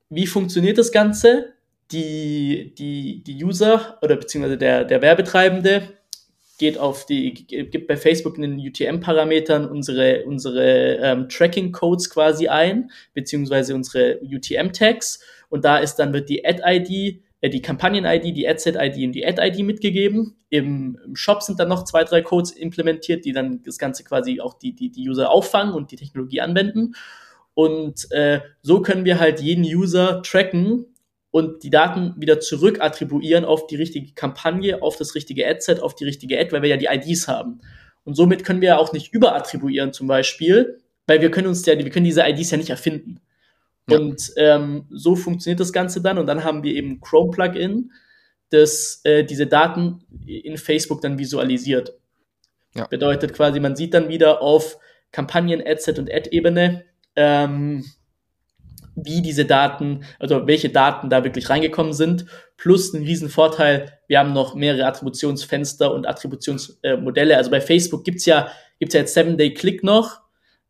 wie funktioniert das Ganze? Die User oder beziehungsweise der Werbetreibende gibt bei Facebook in den UTM-Parametern unsere Tracking-Codes quasi ein, beziehungsweise unsere UTM-Tags, und da ist dann wird die Ad-ID, die Kampagnen-ID, die Adset-ID und die Ad-ID mitgegeben. Im Shop sind dann noch 2, 3 Codes implementiert, die dann das Ganze quasi auch die User auffangen und die Technologie anwenden. Und so können wir halt jeden User tracken und die Daten wieder zurück attribuieren auf die richtige Kampagne, auf das richtige Adset, auf die richtige Ad, weil wir ja die IDs haben. Und somit können wir ja auch nicht überattribuieren zum Beispiel, weil wir können diese IDs ja nicht erfinden. Ja. Und so funktioniert das Ganze dann. Und dann haben wir eben Chrome-Plugin, das diese Daten in Facebook dann visualisiert. Ja. Bedeutet quasi, man sieht dann wieder auf Kampagnen-, Adset- und Ad-Ebene, wie diese Daten, also welche Daten da wirklich reingekommen sind, plus ein riesen Vorteil, wir haben noch mehrere Attributionsfenster und Attributionsmodelle, also bei Facebook gibt's ja jetzt 7-Day-Click noch,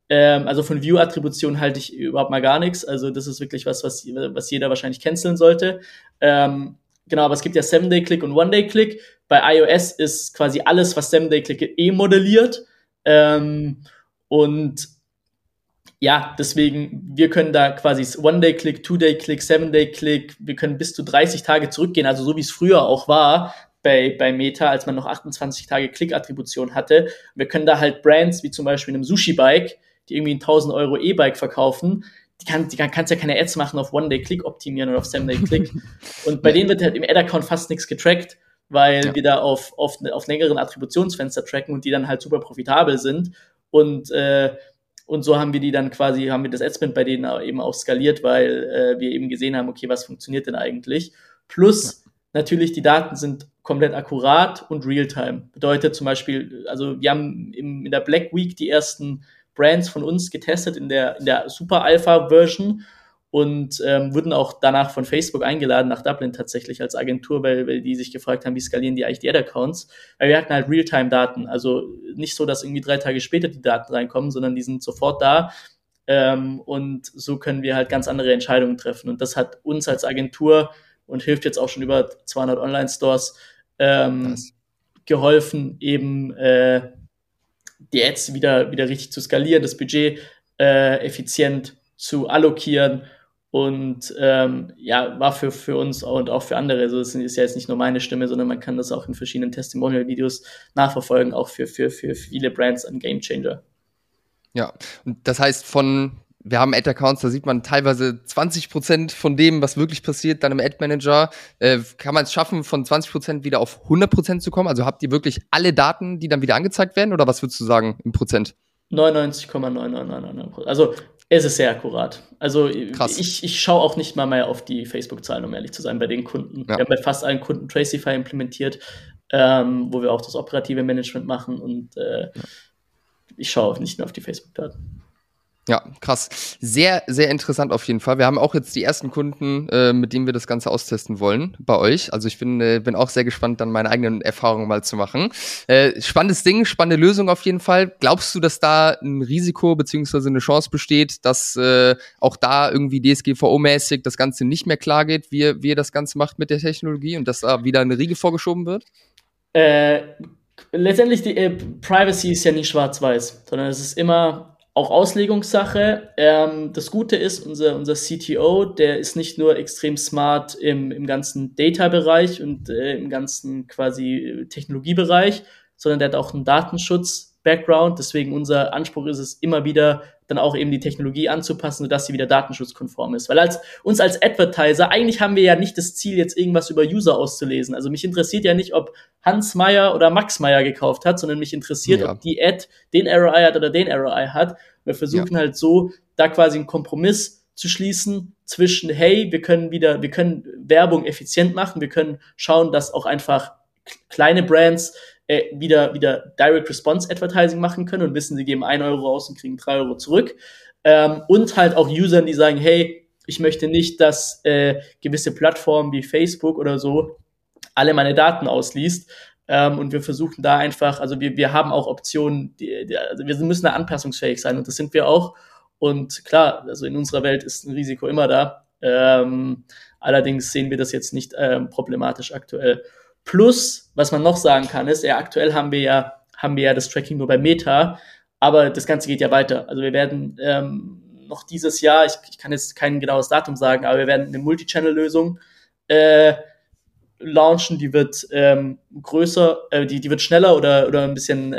also von View-Attribution halte ich überhaupt mal gar nichts, also das ist wirklich was jeder wahrscheinlich canceln sollte, genau, aber es gibt ja 7-Day-Click und 1-Day-Click, bei iOS ist quasi alles, was 7-Day-Click modelliert, und ja, deswegen, wir können da quasi One-Day-Click, Two-Day-Click, Seven-Day-Click, wir können bis zu 30 Tage zurückgehen, also so wie es früher auch war bei Meta, als man noch 28 Tage Click-Attribution hatte. Wir können da halt Brands, wie zum Beispiel einem Sushi-Bike, die irgendwie ein 1.000 € E-Bike verkaufen, kannst ja keine Ads machen auf One-Day-Click optimieren oder auf Seven-Day-Click. Und bei denen wird halt im Ad-Account fast nichts getrackt, weil wir da auf längeren Attributionsfenster tracken und die dann halt super profitabel sind. Und so haben wir haben wir das Adspend bei denen eben auch skaliert, weil wir eben gesehen haben, okay, was funktioniert denn eigentlich? Plus natürlich, die Daten sind komplett akkurat und real-time. Bedeutet zum Beispiel, also wir haben in der Black Week die ersten Brands von uns getestet in der Super-Alpha-Version und wurden auch danach von Facebook eingeladen, nach Dublin tatsächlich als Agentur, weil die sich gefragt haben, wie skalieren die eigentlich die Ad-Accounts, weil wir hatten halt Realtime-Daten, also nicht so, dass irgendwie 3 Tage später die Daten reinkommen, sondern die sind sofort da, und so können wir halt ganz andere Entscheidungen treffen, und das hat uns als Agentur und hilft jetzt auch schon über 200 Online-Stores geholfen, eben die Ads wieder richtig zu skalieren, das Budget effizient zu allokieren. Und war für uns und auch für andere, also das ist ja jetzt nicht nur meine Stimme, sondern man kann das auch in verschiedenen Testimonial-Videos nachverfolgen, auch für viele Brands ein Gamechanger. Ja, und das heißt, wir haben Ad-Accounts, da sieht man teilweise 20% von dem, was wirklich passiert, dann im Ad-Manager. Kann man es schaffen, von 20% wieder auf 100% zu kommen? Also habt ihr wirklich alle Daten, die dann wieder angezeigt werden, oder was würdest du sagen im Prozent? 99,9999%. Also es ist sehr akkurat. Also krass. Ich schaue auch nicht mal mehr auf die Facebook-Zahlen, um ehrlich zu sein, bei den Kunden. Ja. Wir haben bei fast allen Kunden Tracify implementiert, wo wir auch das operative Management machen, und ich schaue nicht nur auf die Facebook-Daten. Ja, krass. Sehr, sehr interessant auf jeden Fall. Wir haben auch jetzt die ersten Kunden, mit denen wir das Ganze austesten wollen bei euch. Also ich bin auch sehr gespannt, dann meine eigenen Erfahrungen mal zu machen. Spannendes Ding, spannende Lösung auf jeden Fall. Glaubst du, dass da ein Risiko bzw. eine Chance besteht, dass auch da irgendwie DSGVO-mäßig das Ganze nicht mehr klar geht, wie ihr das Ganze macht mit der Technologie, und dass da wieder eine Riege vorgeschoben wird? Letztendlich, die Privacy ist ja nie schwarz-weiß, sondern es ist immer auch Auslegungssache. Das Gute ist, unser CTO, der ist nicht nur extrem smart im ganzen Data-Bereich und im ganzen quasi Technologiebereich, sondern der hat auch einen Datenschutz-Background. Deswegen unser Anspruch ist es immer wieder, dann auch eben die Technologie anzupassen, sodass sie wieder datenschutzkonform ist. Weil als Advertiser, eigentlich haben wir ja nicht das Ziel, jetzt irgendwas über User auszulesen. Also mich interessiert ja nicht, ob Hans Meier oder Max Meier gekauft hat, sondern mich interessiert, ob die Ad den ROI hat oder den ROI hat. Wir versuchen halt so, da quasi einen Kompromiss zu schließen zwischen, hey, wir können Werbung effizient machen, wir können schauen, dass auch einfach kleine Brands wieder Direct-Response-Advertising machen können und wissen, sie geben 1 € aus und kriegen 3 € zurück. Und halt auch Usern, die sagen, hey, ich möchte nicht, dass gewisse Plattformen wie Facebook oder so alle meine Daten ausliest. Und wir versuchen da einfach, also wir haben auch Optionen, also wir müssen da anpassungsfähig sein, und das sind wir auch. Und klar, also in unserer Welt ist ein Risiko immer da, Allerdings sehen wir das jetzt nicht problematisch aktuell. Plus, was man noch sagen kann, ist, aktuell haben wir ja das Tracking nur bei Meta, aber das Ganze geht ja weiter. Also wir werden noch dieses Jahr, ich kann jetzt kein genaues Datum sagen, aber wir werden eine Multi-Channel-Lösung launchen, die wird größer, die wird schneller oder ein bisschen,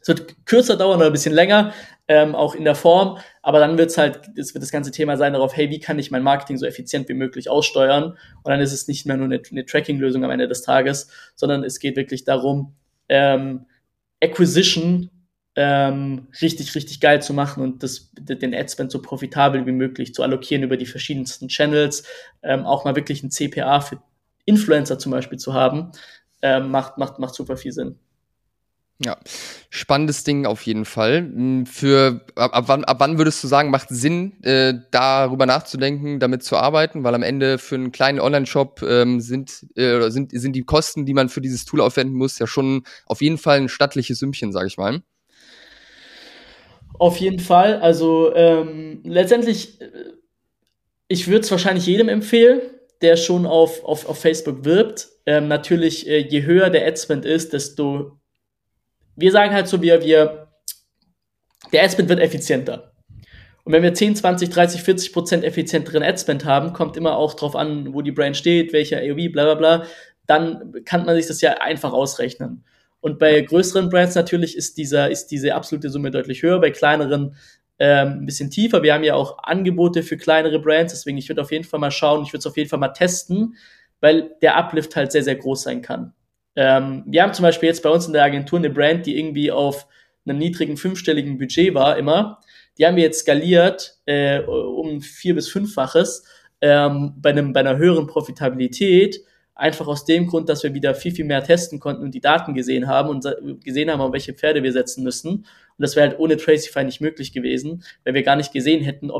es wird kürzer dauern oder ein bisschen länger, auch in der Form, aber dann wird es halt, es wird das ganze Thema sein darauf, hey, wie kann ich mein Marketing so effizient wie möglich aussteuern? Und dann ist es nicht mehr nur eine Tracking-Lösung am Ende des Tages, sondern es geht wirklich darum, Acquisition richtig, richtig geil zu machen und den Adspend so profitabel wie möglich zu allokieren über die verschiedensten Channels, auch mal wirklich ein CPA für Influencer zum Beispiel zu haben, macht super viel Sinn. Ja, spannendes Ding auf jeden Fall. Ab wann würdest du sagen, macht Sinn, darüber nachzudenken, damit zu arbeiten? Weil am Ende für einen kleinen Online-Shop sind die Kosten, die man für dieses Tool aufwenden muss, ja schon auf jeden Fall ein stattliches Sümmchen, sage ich mal. Auf jeden Fall. Also letztendlich, ich würde es wahrscheinlich jedem empfehlen, der schon auf Facebook wirbt. Natürlich, je höher der Adspend ist, desto... Wir sagen halt so, der Adspend wird effizienter. Und wenn wir 10, 20, 30, 40% effizienteren Adspend haben, kommt immer auch drauf an, wo die Brand steht, welcher AOV, bla bla bla, dann kann man sich das ja einfach ausrechnen. Und bei größeren Brands natürlich ist diese absolute Summe deutlich höher, bei kleineren ein bisschen tiefer. Wir haben ja auch Angebote für kleinere Brands, deswegen ich würde auf jeden Fall mal schauen, ich würde es auf jeden Fall mal testen, weil der Uplift halt sehr, sehr groß sein kann. Wir haben zum Beispiel jetzt bei uns in der Agentur eine Brand, die irgendwie auf einem niedrigen fünfstelligen Budget war immer. Die haben wir jetzt skaliert um 4- bis 5-faches bei einer höheren Profitabilität, einfach aus dem Grund, dass wir wieder viel, viel mehr testen konnten und die Daten gesehen haben, auf welche Pferde wir setzen müssen. Und das wäre halt ohne Tracify nicht möglich gewesen, weil wir gar nicht gesehen hätten,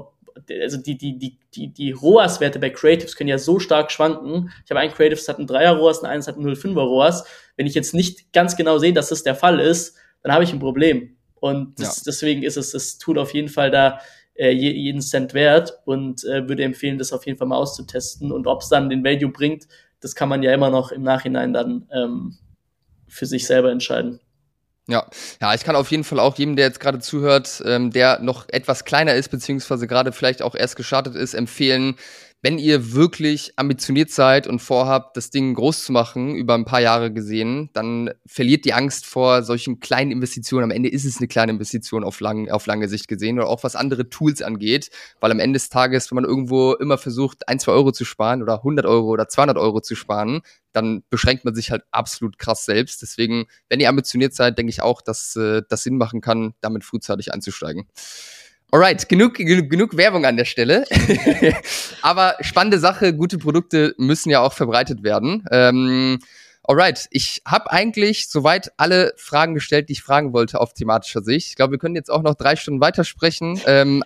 die ROAS-Werte bei Creatives können ja so stark schwanken. Ich habe einen Creatives, hat einen 3er-ROAS, einen 1 hat einen 0,5er-ROAS. Wenn ich jetzt nicht ganz genau sehe, dass das der Fall ist, dann habe ich ein Problem. Und deswegen ist das Tool auf jeden Fall da jeden Cent wert und würde empfehlen, das auf jeden Fall mal auszutesten. Und ob es dann den Value bringt, das kann man ja immer noch im Nachhinein dann für sich selber entscheiden. Ja, ich kann auf jeden Fall auch jedem, der jetzt gerade zuhört, der noch etwas kleiner ist, beziehungsweise gerade vielleicht auch erst gestartet ist, empfehlen, wenn ihr wirklich ambitioniert seid und vorhabt, das Ding groß zu machen, über ein paar Jahre gesehen, dann verliert die Angst vor solchen kleinen Investitionen. Am Ende ist es eine kleine Investition auf lange Sicht gesehen oder auch was andere Tools angeht, weil am Ende des Tages, wenn man irgendwo immer versucht, 1-2 Euro zu sparen oder 100 Euro oder 200 Euro zu sparen, dann beschränkt man sich halt absolut krass selbst. Deswegen, wenn ihr ambitioniert seid, denke ich auch, dass das Sinn machen kann, damit frühzeitig einzusteigen. Alright, genug Werbung an der Stelle. Aber spannende Sache, gute Produkte müssen ja auch verbreitet werden. Alright, ich habe eigentlich soweit alle Fragen gestellt, die ich fragen wollte auf thematischer Sicht. Ich glaube, wir können jetzt auch noch 3 Stunden weitersprechen.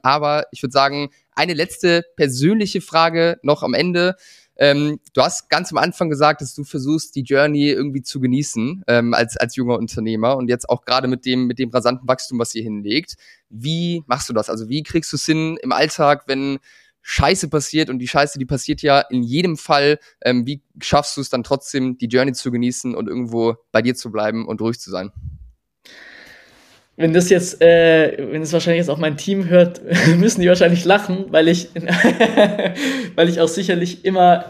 Aber ich würde sagen, eine letzte persönliche Frage noch am Ende. Du hast ganz am Anfang gesagt, dass du versuchst, die Journey irgendwie zu genießen als junger Unternehmer und jetzt auch gerade mit dem rasanten Wachstum, was ihr hinlegt. Wie machst du das? Also wie kriegst du es hin im Alltag, wenn Scheiße passiert und die Scheiße, die passiert ja in jedem Fall. Wie schaffst du es dann trotzdem, die Journey zu genießen und irgendwo bei dir zu bleiben und ruhig zu sein? Wenn das wahrscheinlich jetzt auch mein Team hört, müssen die wahrscheinlich lachen, weil ich auch sicherlich immer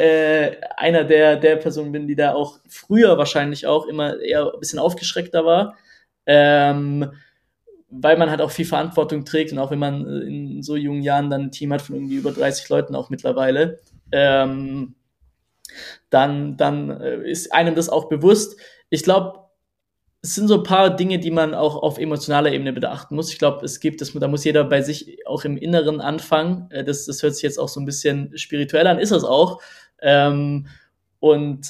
einer der Personen bin, die da auch früher wahrscheinlich auch immer eher ein bisschen aufgeschreckter war, weil man halt auch viel Verantwortung trägt und auch wenn man in so jungen Jahren dann ein Team hat von irgendwie über 30 Leuten auch mittlerweile, dann ist einem das auch bewusst. Ich glaube, es sind so ein paar Dinge, die man auch auf emotionaler Ebene beachten muss. Ich glaube, da muss jeder bei sich auch im Inneren anfangen. Das hört sich jetzt auch so ein bisschen spirituell an, ist es auch. Und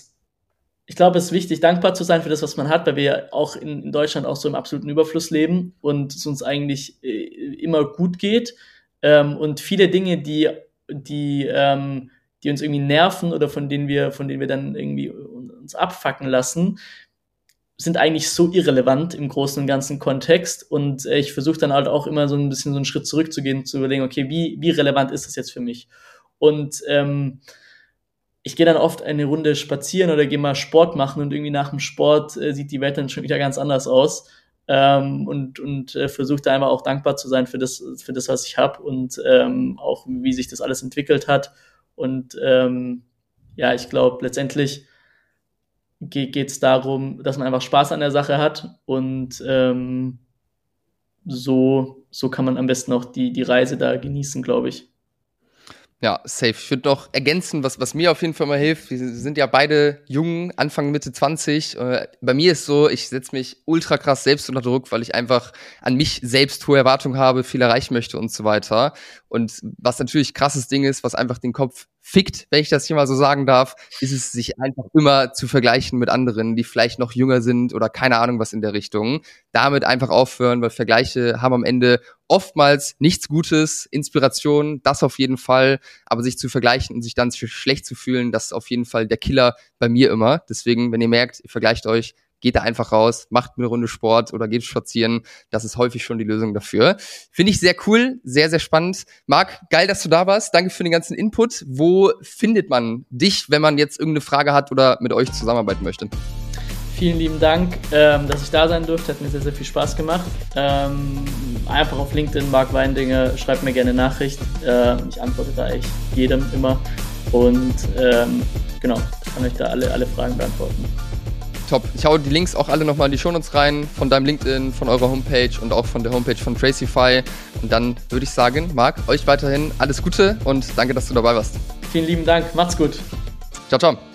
ich glaube, es ist wichtig, dankbar zu sein für das, was man hat, weil wir auch in Deutschland auch so im absoluten Überfluss leben und es uns eigentlich immer gut geht. Und viele Dinge, die uns irgendwie nerven oder von denen wir dann irgendwie uns abfacken lassen, sind eigentlich so irrelevant im großen und ganzen Kontext und ich versuche dann halt auch immer so ein bisschen so einen Schritt zurückzugehen und zu überlegen, okay, wie relevant ist das jetzt für mich? Und ich gehe dann oft eine Runde spazieren oder gehe mal Sport machen und irgendwie nach dem Sport sieht die Welt dann schon wieder ganz anders aus. Und versuche da einmal auch dankbar zu sein für das, was ich habe und auch, wie sich das alles entwickelt hat. Und ja, ich glaube, letztendlich geht es darum, dass man einfach Spaß an der Sache hat und so kann man am besten auch die Reise da genießen, glaube ich. Ja, safe. Ich würde noch ergänzen, was mir auf jeden Fall mal hilft. Wir sind ja beide jung, Anfang, Mitte 20. Bei mir ist so, ich setze mich ultra krass selbst unter Druck, weil ich einfach an mich selbst hohe Erwartungen habe, viel erreichen möchte und so weiter. Und was natürlich krasses Ding ist, was einfach den Kopf fickt, wenn ich das hier mal so sagen darf, ist es, sich einfach immer zu vergleichen mit anderen, die vielleicht noch jünger sind oder keine Ahnung was in der Richtung. Damit einfach aufhören, weil Vergleiche haben am Ende oftmals nichts Gutes, Inspiration, das auf jeden Fall, aber sich zu vergleichen und sich dann schlecht zu fühlen, das ist auf jeden Fall der Killer bei mir immer. Deswegen, wenn ihr merkt, ihr vergleicht euch, geht da einfach raus, macht eine Runde Sport oder geht spazieren. Das ist häufig schon die Lösung dafür. Finde ich sehr cool, sehr, sehr spannend. Marc, geil, dass du da warst. Danke für den ganzen Input. Wo findet man dich, wenn man jetzt irgendeine Frage hat oder mit euch zusammenarbeiten möchte? Vielen lieben Dank, dass ich da sein durfte. Hat mir sehr, sehr viel Spaß gemacht. Einfach auf LinkedIn, Marc Weidinger, schreibt mir gerne eine Nachricht. Ich antworte da echt jedem immer. Und genau, ich kann euch da alle Fragen beantworten. Top. Ich hau die Links auch alle nochmal in die Shownotes rein, von deinem LinkedIn, von eurer Homepage und auch von der Homepage von Tracify. Und dann würde ich sagen, Marc, euch weiterhin alles Gute und danke, dass du dabei warst. Vielen lieben Dank. Macht's gut. Ciao, ciao.